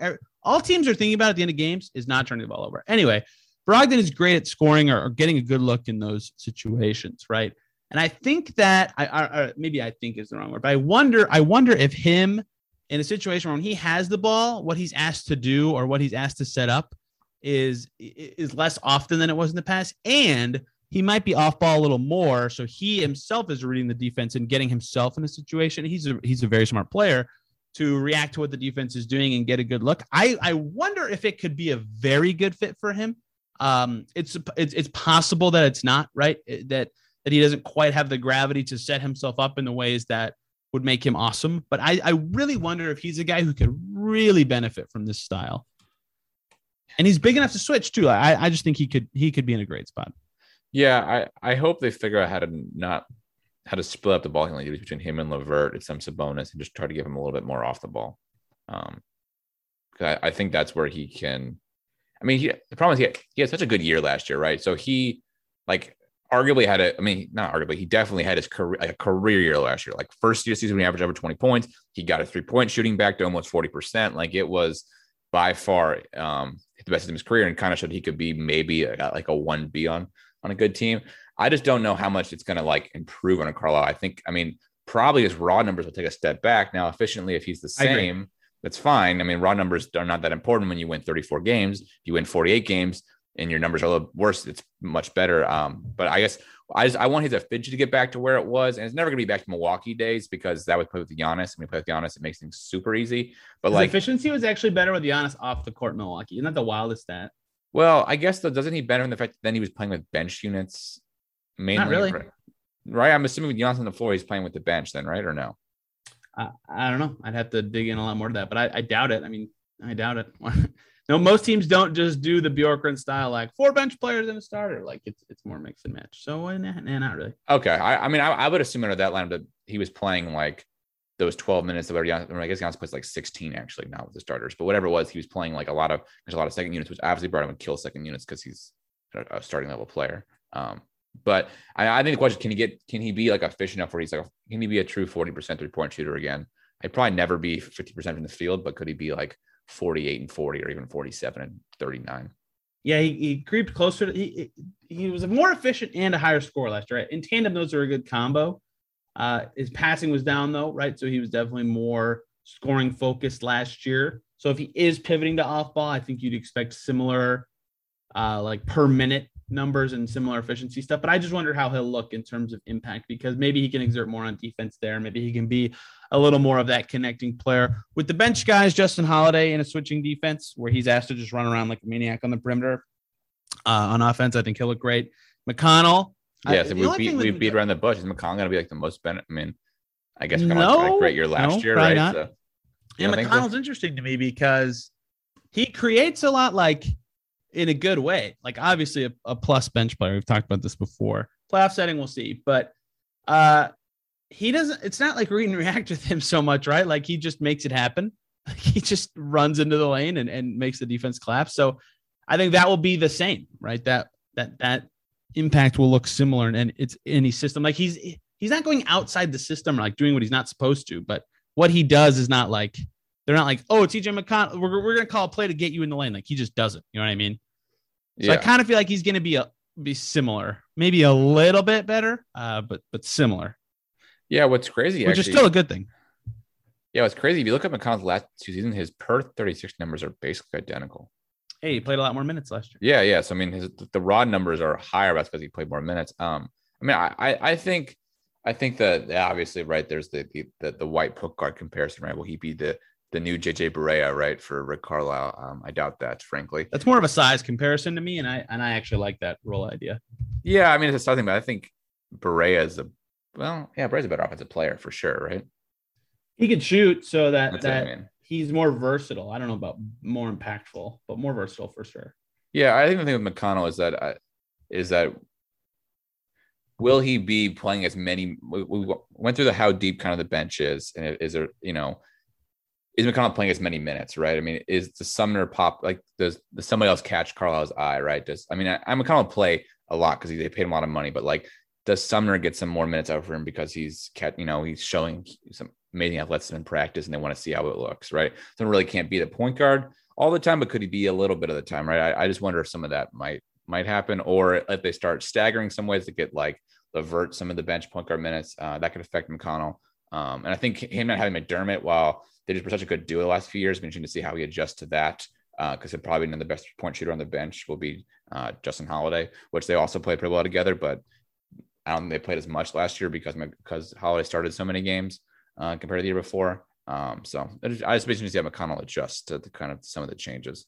All teams are thinking about at the end of games is not turning the ball over. Anyway, Brogdon is great at scoring or, or getting a good look in those situations, right? And I think that, I, I, I maybe I think is the wrong word, but I wonder, I wonder if him in a situation where when he has the ball, what he's asked to do or what he's asked to set up is, is less often than it was in the past. And he might be off ball a little more. So he himself is reading the defense and getting himself in a situation. He's a, he's a very smart player to react to what the defense is doing and get a good look. I, I wonder if it could be a very good fit for him. Um, it's, it's, it's possible that it's not right. It, that, that he doesn't quite have the gravity to set himself up in the ways that would make him awesome. But I, I really wonder if he's a guy who could really benefit from this style. And he's big enough to switch too. I, I just think he could, he could be in a great spot. Yeah. I, I hope they figure out how to not, how to split up the ball handling between him and Levert and some Sabonis and just try to give him a little bit more off the ball. Um, I, I think that's where he can, I mean, he, the problem is he had, he had such a good year last year, right? So he, like, arguably had a, I mean, not arguably, he definitely had his career, like a career year last year. Like, first year season, he averaged over twenty points. He got his three-point shooting back to almost forty percent. Like, it was by far um, the best of his career, and kind of showed he could be maybe a, like a one B on, on a good team. I just don't know how much it's going to, like, improve on a Carlisle. I think, I mean, probably his raw numbers will take a step back. Now, efficiently, if he's the same, that's fine. I mean, raw numbers are not that important when you win thirty-four games, you win forty-eight games and your numbers are a little worse. It's much better. Um, but I guess I just, I want his efficiency to get back to where it was. And it's never going to be back to Milwaukee days because that would play with Giannis. When you play with Giannis, it makes things super easy. But like, efficiency was actually better with Giannis off the court in Milwaukee. Isn't that the wildest stat? Well, I guess though, doesn't he better in the fact that then he was playing with bench units? Mainly not really. For, right? I'm assuming with Giannis on the floor, he's playing with the bench then, right? Or no? Uh, I don't know. I'd have to dig in a lot more to that, but I, I doubt it. I mean, I doubt it. No, most teams don't just do the Bjorkgren style, like four bench players and a starter. Like it's it's more mix and match. So nah, nah not really. Okay. I, I mean, I, I would assume under that lineup that he was playing like those twelve minutes of whatever. I, mean, I guess Giannis plays like sixteen actually, not with the starters, but whatever it was, he was playing like a lot of there's a lot of second units, which obviously brought him and kill second units because he's a, a starting level player. Um, but I, I think the question can he get can he be like efficient enough where he's like can he be a true forty percent three point shooter again? He'd probably never be fifty percent from the field, but could he be like forty-eight and forty or even forty-seven and thirty-nine? Yeah, he, he creeped closer to, he he was more efficient and a higher score last year, right? In tandem, those are a good combo. Uh, his passing was down though, right? So he was definitely more scoring focused last year. So if he is pivoting to off ball, I think you'd expect similar uh, like per minute numbers and similar efficiency stuff. But I just wonder how he'll look in terms of impact, because maybe he can exert more on defense there. Maybe he can be a little more of that connecting player with the bench guys, Justin Holiday in a switching defense where he's asked to just run around like a maniac on the perimeter. Uh, on offense, I think he'll look great. McConnell. Yes, yeah, so we beat we beat McConnell around the bush. Is McConnell going to be like the most? Ben- I mean, I guess McConnell's no, had a great year last no, year, right? Not. So, yeah, McConnell's so? interesting to me because he creates a lot, like in a good way. Like obviously a, a plus bench player. We've talked about this before. Playoff setting, we'll see, but uh, he doesn't. It's not like read and react with him so much, right? Like he just makes it happen. Like he just runs into the lane and and makes the defense collapse. So I think that will be the same, right? That that that. impact will look similar in, in it's any system. Like he's he's not going outside the system or like doing what he's not supposed to, but what he does is not like they're not like, oh, T J McConnell, we're, we're gonna call a play to get you in the lane. Like he just doesn't, you know what I mean? So yeah. I kind of feel like he's gonna be a be similar, maybe a little bit better, uh, but but similar. Yeah, what's crazy, which actually, is still a good thing. Yeah, what's crazy if you look at McConnell's last two seasons, his per thirty-six numbers are basically identical. Hey, he played a lot more minutes last year. Yeah, yeah. So I mean, his the raw numbers are higher because he played more minutes. Um, I mean, I I think I think that obviously, right? There's the the the white point guard comparison, right? Will he be the the new J J Barea, right, for Rick Carlisle? Um, I doubt that, frankly. That's more of a size comparison to me, and I and I actually like that role idea. Yeah, I mean, it's a side thing, but I think Barea is a well, yeah, Barea's a better offensive player for sure, right? He could shoot, so that That's that. What I mean. He's more versatile. I don't know about more impactful, but more versatile for sure. Yeah, I think the thing with McConnell is that uh, is that will he be playing as many? We, we went through the how deep kind of the bench is, and is there you know is McConnell playing as many minutes? Right? I mean, is the Sumner pop like does, does somebody else catch Carlisle's eye? Right? Does I mean I, I McConnell play a lot because they paid him a lot of money, but like does Sumner get some more minutes out for him because he's you know he's showing some amazing athleticism in practice and they want to see how it looks, right? So it really can't be the point guard all the time, but could he be a little bit of the time, right? I, I just wonder if some of that might might happen, or if they start staggering some ways to get like Levert some of the bench point guard minutes, uh, that could affect McConnell. Um, and I think him not having McDermott, while they just were such a good duo the last few years, it's interesting to see how he adjusts to that, because uh, probably another best point shooter on the bench will be uh, Justin Holiday, which they also play pretty well together, but I don't think they played as much last year because, because Holiday started so many games. Uh, compared to the year before. Um, so I just, I just basically see McConnell adjust to the kind of some of the changes.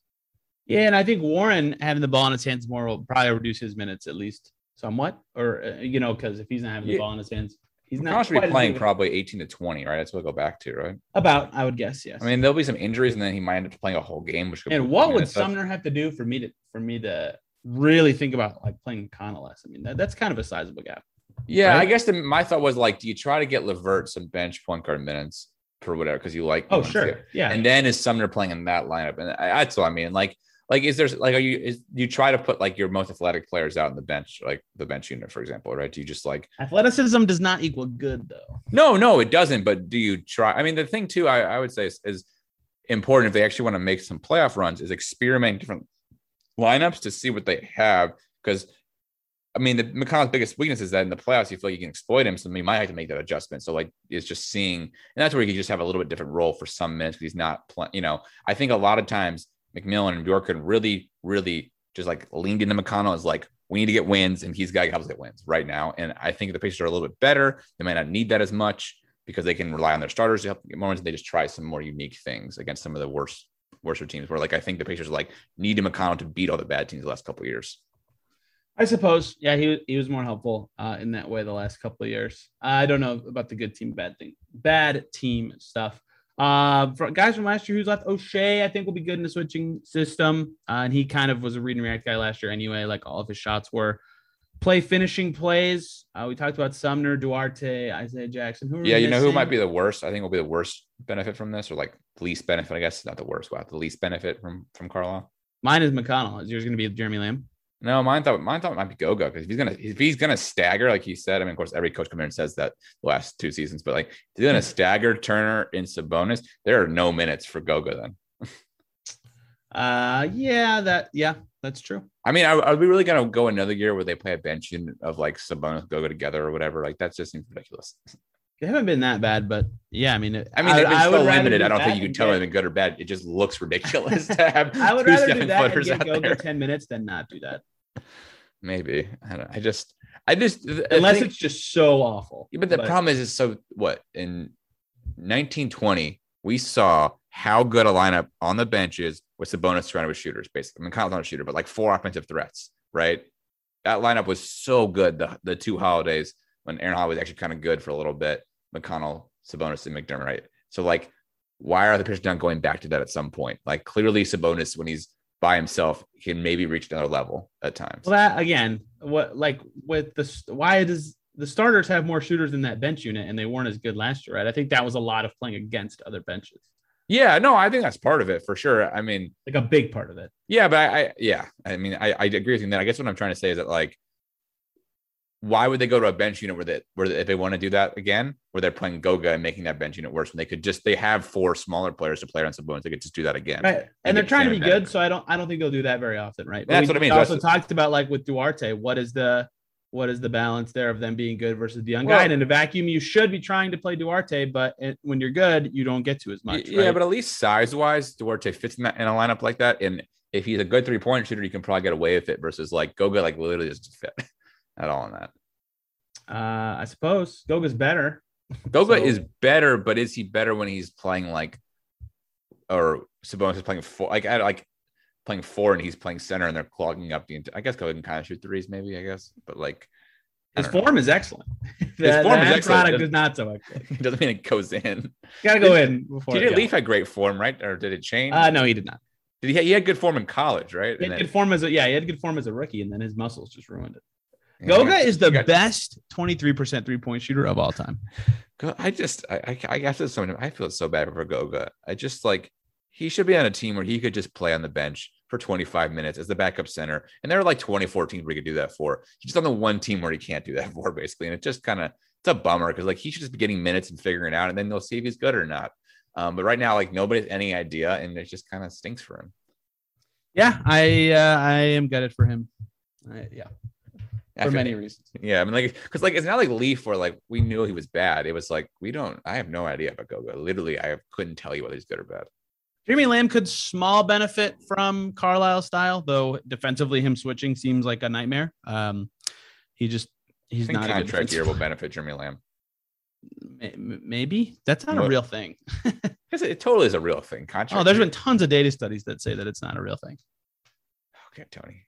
Yeah, and I think Warren having the ball in his hands more will probably reduce his minutes at least somewhat, or uh, you know, because if he's not having the yeah. ball in his hands, he's McConnell not should be playing probably eighteen to twenty, right? That's what we'll go back to, right? About, I would guess, yes. I mean, there'll be some injuries, and then he might end up playing a whole game. Which could and what would Sumner up. have to do for me to for me to really think about like playing McConnell less? I mean, that, that's kind of a sizable gap. Yeah, right? I guess the, my thought was like, do you try to get Levert some bench point guard minutes for whatever because you like? Oh, sure, too. yeah. And then is Sumner playing in that lineup? And I, that's what I mean. Like, like is there like are you is you try to put like your most athletic players out on the bench, like the bench unit, for example, right? Do you just like athleticism does not equal good though? No, no, it doesn't. But do you try? I mean, the thing too, I, I would say is, is important if they actually want to make some playoff runs is experimenting different lineups to see what they have because. I mean, the McConnell's biggest weakness is that in the playoffs, you feel like you can exploit him. So you might have to make that adjustment. So like, it's just seeing, and that's where you can just have a little bit different role for some minutes. Because he's not playing, you know, I think a lot of times McMillan and Bjorkgren really, really just like leaned into McConnell as like, we need to get wins. And he's got to help us get wins right now. And I think the Pacers are a little bit better. They might not need that as much because they can rely on their starters to help them get moments. And they just try some more unique things against some of the worst, worser teams where like, I think the Pacers like needed McConnell to beat all the bad teams the last couple of years. I suppose. Yeah, he he was more helpful uh, in that way the last couple of years. I don't know about the good team, bad thing, bad team stuff. Uh, for guys from last year who's left, O'Shea, I think, will be good in the switching system. Uh, and he kind of was a read and react guy last year anyway, like all of his shots were. Play finishing plays. Uh, we talked about Sumner, Duarte, Isaiah Jackson. Who yeah, you know who might be the worst? I think will be the worst benefit from this, or like the least benefit, I guess. Not the worst, but the least benefit from from Carlisle. Mine is McConnell. Is yours going to be Jeremy Lamb? No, mine thought mine thought it might be Goga, because if he's gonna if he's gonna stagger, like he said, I mean, of course, every coach comes in and says that the last two seasons, but like if he's gonna stagger Turner and Sabonis, there are no minutes for Goga then. uh, yeah, that yeah, that's true. I mean, are, are we really gonna go another year where they play a bench unit of like Sabonis Goga together or whatever? Like that just seems ridiculous. They haven't been that bad, but yeah, I mean, it, I mean, they've been I, so I limited. I don't think you can tell anything good or bad. It just looks ridiculous to have. I would rather do that and get Goga ten minutes than not do that. Maybe I don't. I just, I just unless I think, it's just so awful. Yeah, but the but, problem is, it's so what in nineteen twenty we saw how good a lineup on the bench is with Sabonis surrounded with shooters. Basically, I mean, Kyle's not a shooter, but like four offensive threats. Right, that lineup was so good. The the two Holidays. When Aaron Holiday was actually kind of good for a little bit, McConnell, Sabonis, and McDermott, right? So, like, why are the Pacers not going back to that at some point? Like, clearly Sabonis, when he's by himself, can maybe reach another level at times. Well, that, again, what like with the why does the starters have more shooters than that bench unit, and they weren't as good last year, right? I think that was a lot of playing against other benches. Yeah, no, I think that's part of it for sure. I mean, like a big part of it. Yeah, but I, I yeah, I mean, I, I agree with you. That I guess what I'm trying to say is that like. Why would they go to a bench unit where they, where they, if they want to do that again, where they're playing Goga and making that bench unit worse when they could just, they have four smaller players to play on Sabonis. They could just do that again. Right. And, and they're trying to be good. Back. So I don't, I don't think they'll do that very often. Right. That's what I mean. I also talked about like with Duarte, what is the, what is the balance there of them being good versus the young well, guy? And in a vacuum, you should be trying to play Duarte, but it, when you're good, you don't get to as much. Yeah. Right? But at least size wise, Duarte fits in that, in a lineup like that. And if he's a good three point shooter, you can probably get away with it versus like Goga, like literally doesn't fit. At all in that. Uh, I suppose Goga's better. Goga so. is better, but is he better when he's playing like, or Sabonis is playing four, like I like playing four and he's playing center and they're clogging up the, I guess Goga can kind of shoot threes maybe, I guess, but like. His form know. is excellent. the, His form the is excellent. product is not so excellent. It doesn't mean it goes in. Gotta go did, in. Before T J Leaf had great form, right? Or did it change? Uh, no, he did not. Did he, he had good form in college, right? He had and good then, form as a, yeah, he had good form as a rookie and then his muscles just ruined it. Goga is the best twenty-three percent three-point shooter of all time. I just, I, I, I, feel so, I feel so bad for Goga. I just like, he should be on a team where he could just play on the bench for twenty-five minutes as the backup center. And there are like twenty-four teams where he could do that for. He's just on the one team where he can't do that for, basically. And it just kind of, it's a bummer because like he should just be getting minutes and figuring it out, and then they'll see if he's good or not. Um, but right now, like nobody has any idea, and it just kind of stinks for him. Yeah, I, uh, I am gutted for him. I, yeah. After, for many reasons. Yeah. I mean, like, because, like, it's not like Leaf where, like, we knew he was bad. It was like, we don't, I have no idea about Goga. Literally, I couldn't tell you whether he's good or bad. Jeremy Lamb could small benefit from Carlisle's style, though defensively, him switching seems like a nightmare. Um, he just, he's I think not contract a contract year will benefit Jeremy Lamb. Maybe that's not what? a real thing. It totally is a real thing. Contract oh, there's year. been tons of data studies that say that it's not a real thing. Okay, Tony.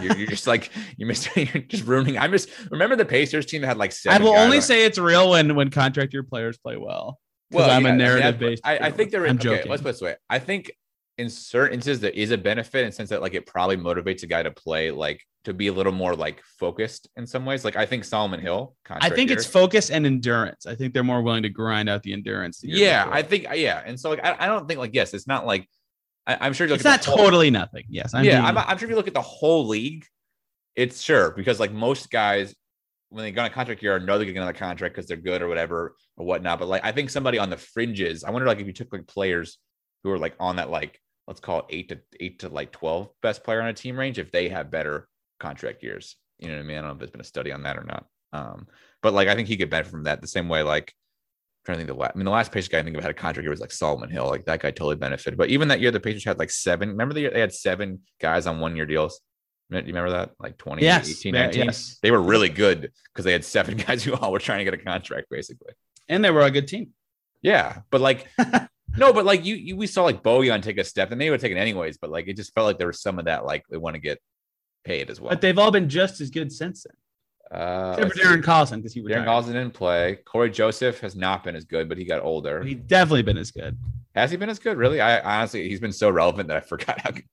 you're, you're just like you missed. You're just ruining. I miss. Remember the Pacers team that had like seven. I will only say it's real when when contract year players play well. Well, I'm yeah, a narrative based. I, I think there. I'm okay, joking. Let's put it this way. I think in certain instances there is a benefit in the sense that like it probably motivates a guy to play like to be a little more like focused in some ways. Like I think Solomon Hill. I think year. It's focus and endurance. I think they're more willing to grind out the endurance. The yeah, before. I think yeah, and so like I, I don't think like yes, it's not like. I, I'm sure it's not whole, totally nothing. Yes. I'm yeah. I'm, I'm sure if you look at the whole league, it's sure because like most guys, when they go on a contract year, know they get another contract because they're good or whatever or whatnot. But like, I think somebody on the fringes, I wonder like if you took like players who are like on that, like, let's call it eight to eight to like twelve best player on a team range, if they have better contract years, you know what I mean? I don't know if there's been a study on that or not. Um, but like, I think he could benefit from that the same way, like, trying to think the last, I mean, the last Pacers guy I think of had a contract here was like Solomon Hill. Like that guy totally benefited. But even that year, the Pacers had like seven. Remember the year they had seven guys on one year deals? Do you remember that? Like twenty, yes, eighteen, nineteen. Yes. They were really good because they had seven guys who all were trying to get a contract basically. And they were a good team. Yeah. But like, no, but like you, you, we saw like Bojan take a step and they would take it anyways. But like, it just felt like there was some of that, like they want to get paid as well. But they've all been just as good since then. Uh, Except for Darren Collison, because he retired. Darren Collison didn't play. Corey Joseph has not been as good, but he got older. He's definitely been as good. Has he been as good? Really? I honestly, he's been so relevant that I forgot how good.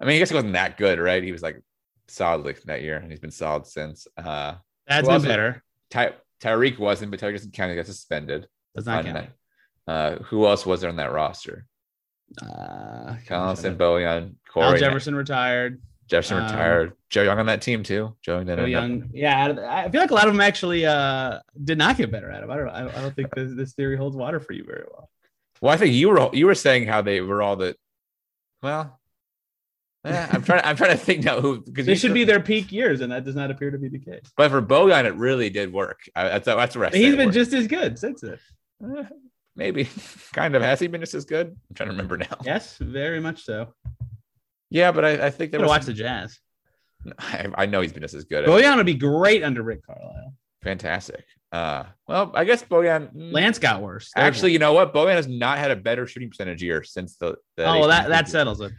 I mean, I guess he wasn't that good, right? He was like solid that year, and he's been solid since. Uh, That's been better. Ty- Tyreek wasn't, but Tyreek doesn't count. He got suspended. Does not count. Uh, who else was there on that roster? Uh, Collison, Bojan, Corey. Al Jefferson retired. Jefferson um, retired. Joe Young on that team too. Joe Young. Joe Young. Yeah, I feel like a lot of them actually uh, did not get better at him. I don't. I don't think this, this theory holds water for you very well. Well, I think you were you were saying how they were all the. Well, eh, I'm trying. I'm trying to think now who because this should still be their peak years, and that does not appear to be the case. But for Bojan, it really did work. I, that's that's right. He's been just as good since it. Uh, maybe, kind of. Has he been just as good? I'm trying to remember now. Yes, very much so. Yeah, but I, I think they would watch some... the Jazz. I, I know he's been just as good. Bojan would be great under Rick Carlisle. Fantastic. Uh, well, I guess Bojan. Lance got worse. They're actually, worse. You know what? Bojan has not had a better shooting percentage year since the. the oh, well, that, that settles it.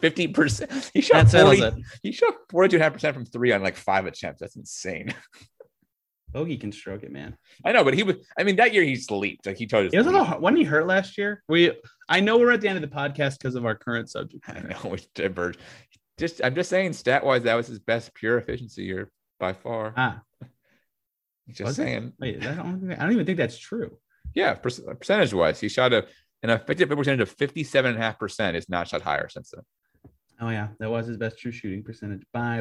Fifty percent. He shot. That settles forty, it. He shot forty-two and a half percent from three on like five attempts. That's insane. Bogey can stroke it, man. I know, but he was. I mean, that year he slept. Like he told us. It was a little. When he hurt last year, we. I know we're at the end of the podcast because of our current subject. I know we diverged. Just, I'm just saying, stat wise, that was his best pure efficiency year by far. Ah, just was saying. It? Wait, I don't, I don't even think that's true. Yeah, per, percentage wise, he shot a an effective percentage of fifty-seven and a half percent. It's not shot higher since then. Oh yeah, that was his best true shooting percentage by.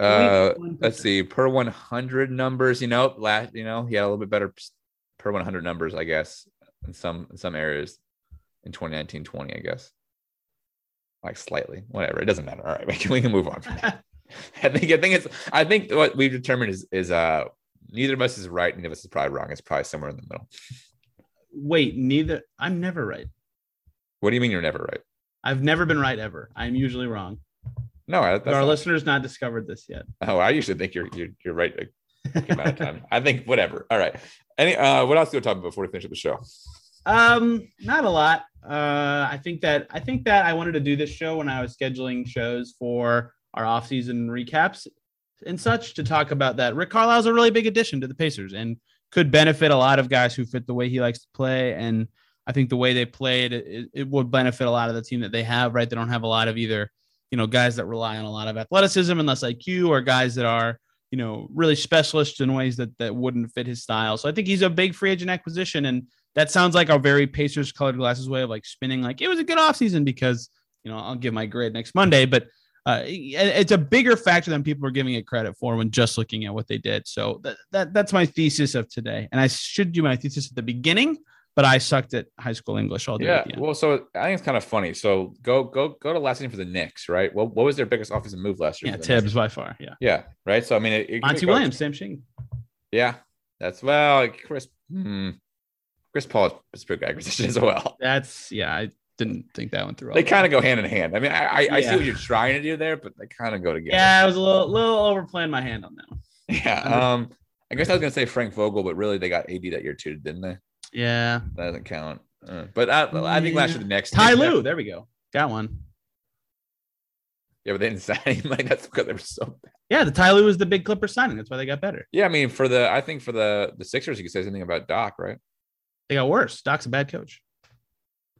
Uh, let's see, per one hundred numbers. You know, last you know he had a little bit better per one hundred numbers, I guess, in some in some areas in twenty nineteen twenty, I guess, like slightly. Whatever, it doesn't matter. All right, we can, we can move on. I think I think it's I think what we've determined is is uh neither of us is right, neither of us is probably wrong. It's probably somewhere in the middle. Wait, neither. I'm never right. What do you mean you're never right? I've never been right ever. I'm usually wrong. No, that's but our not... listeners not discovered this yet. Oh, I usually think you're you're, you're right a good amount of time. I think whatever. All right. Any uh, what else do we talk about before we finish up the show? Um, not a lot. Uh, I think that I think that I wanted to do this show when I was scheduling shows for our offseason recaps and such to talk about that. Rick Carlisle's a really big addition to the Pacers and could benefit a lot of guys who fit the way he likes to play, and I think the way they played, it, it would benefit a lot of the team that they have, right? They don't have a lot of either, you know, guys that rely on a lot of athleticism and less I Q, or guys that are, you know, really specialists in ways that that wouldn't fit his style. So I think he's a big free agent acquisition. And that sounds like our very Pacers colored glasses way of like spinning, like it was a good offseason because, you know, I'll give my grade next Monday, but uh, it's a bigger factor than people are giving it credit for when just looking at what they did. So that, that that's my thesis of today. And I should do my thesis at the beginning, but I sucked at high school English all day. Yeah, well, so I think it's kind of funny. So go go go to last season for the Knicks, right? What what was their biggest offensive move last year? Yeah, Tibbs by far. Yeah, yeah, right. So I mean, it, it Monty Williams, Sam Shing. Yeah, that's well, Chris hmm, Chris Paul's big acquisition as well. That's yeah, I didn't think that one through. They kind of go hand in hand. I mean, I I, yeah. I see what you're trying to do there, but they kind of go together. Yeah, I was a little little overplaying my hand on that one. Yeah, um, I guess I was gonna say Frank Vogel, but really they got A D that year too, didn't they? Yeah, that doesn't count. Uh, but I, I think yeah. last year the next Ty Lue, yeah. There we go, got one. Yeah, but they didn't sign him. Like that's because they were so bad. Yeah, the Ty Lue was the big Clipper signing. That's why they got better. Yeah, I mean for the I think for the the Sixers, you could say something about Doc, right? They got worse. Doc's a bad coach.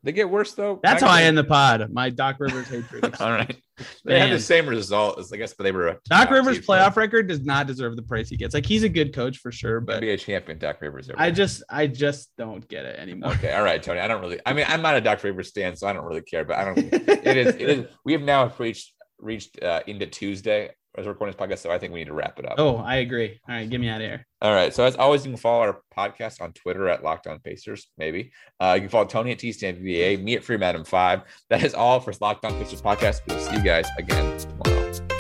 They get worse though. That's how I end the pod. My Doc Rivers hatred. All right, they Man. had the same result as I guess, but they were. Doc Rivers' playoff fan. record does not deserve the praise he gets. Like he's a good coach for sure, but N B A champion Doc Rivers. I just, I just don't get it anymore. Okay, all right, Tony. I don't really. I mean, I'm not a Doc Rivers stan, so I don't really care. But I don't. it is. It is. We have now reached reached uh, into Tuesday as we're recording this podcast, so I think we need to wrap it up. Oh, I agree. All right, get me out of here. All right. So as always, you can follow our podcast on Twitter at Locked On Pacers, maybe. Uh, you can follow Tony at T Stan V B A, me at Free Madam five. That is all for Locked On Pacers podcast. We'll see you guys again tomorrow.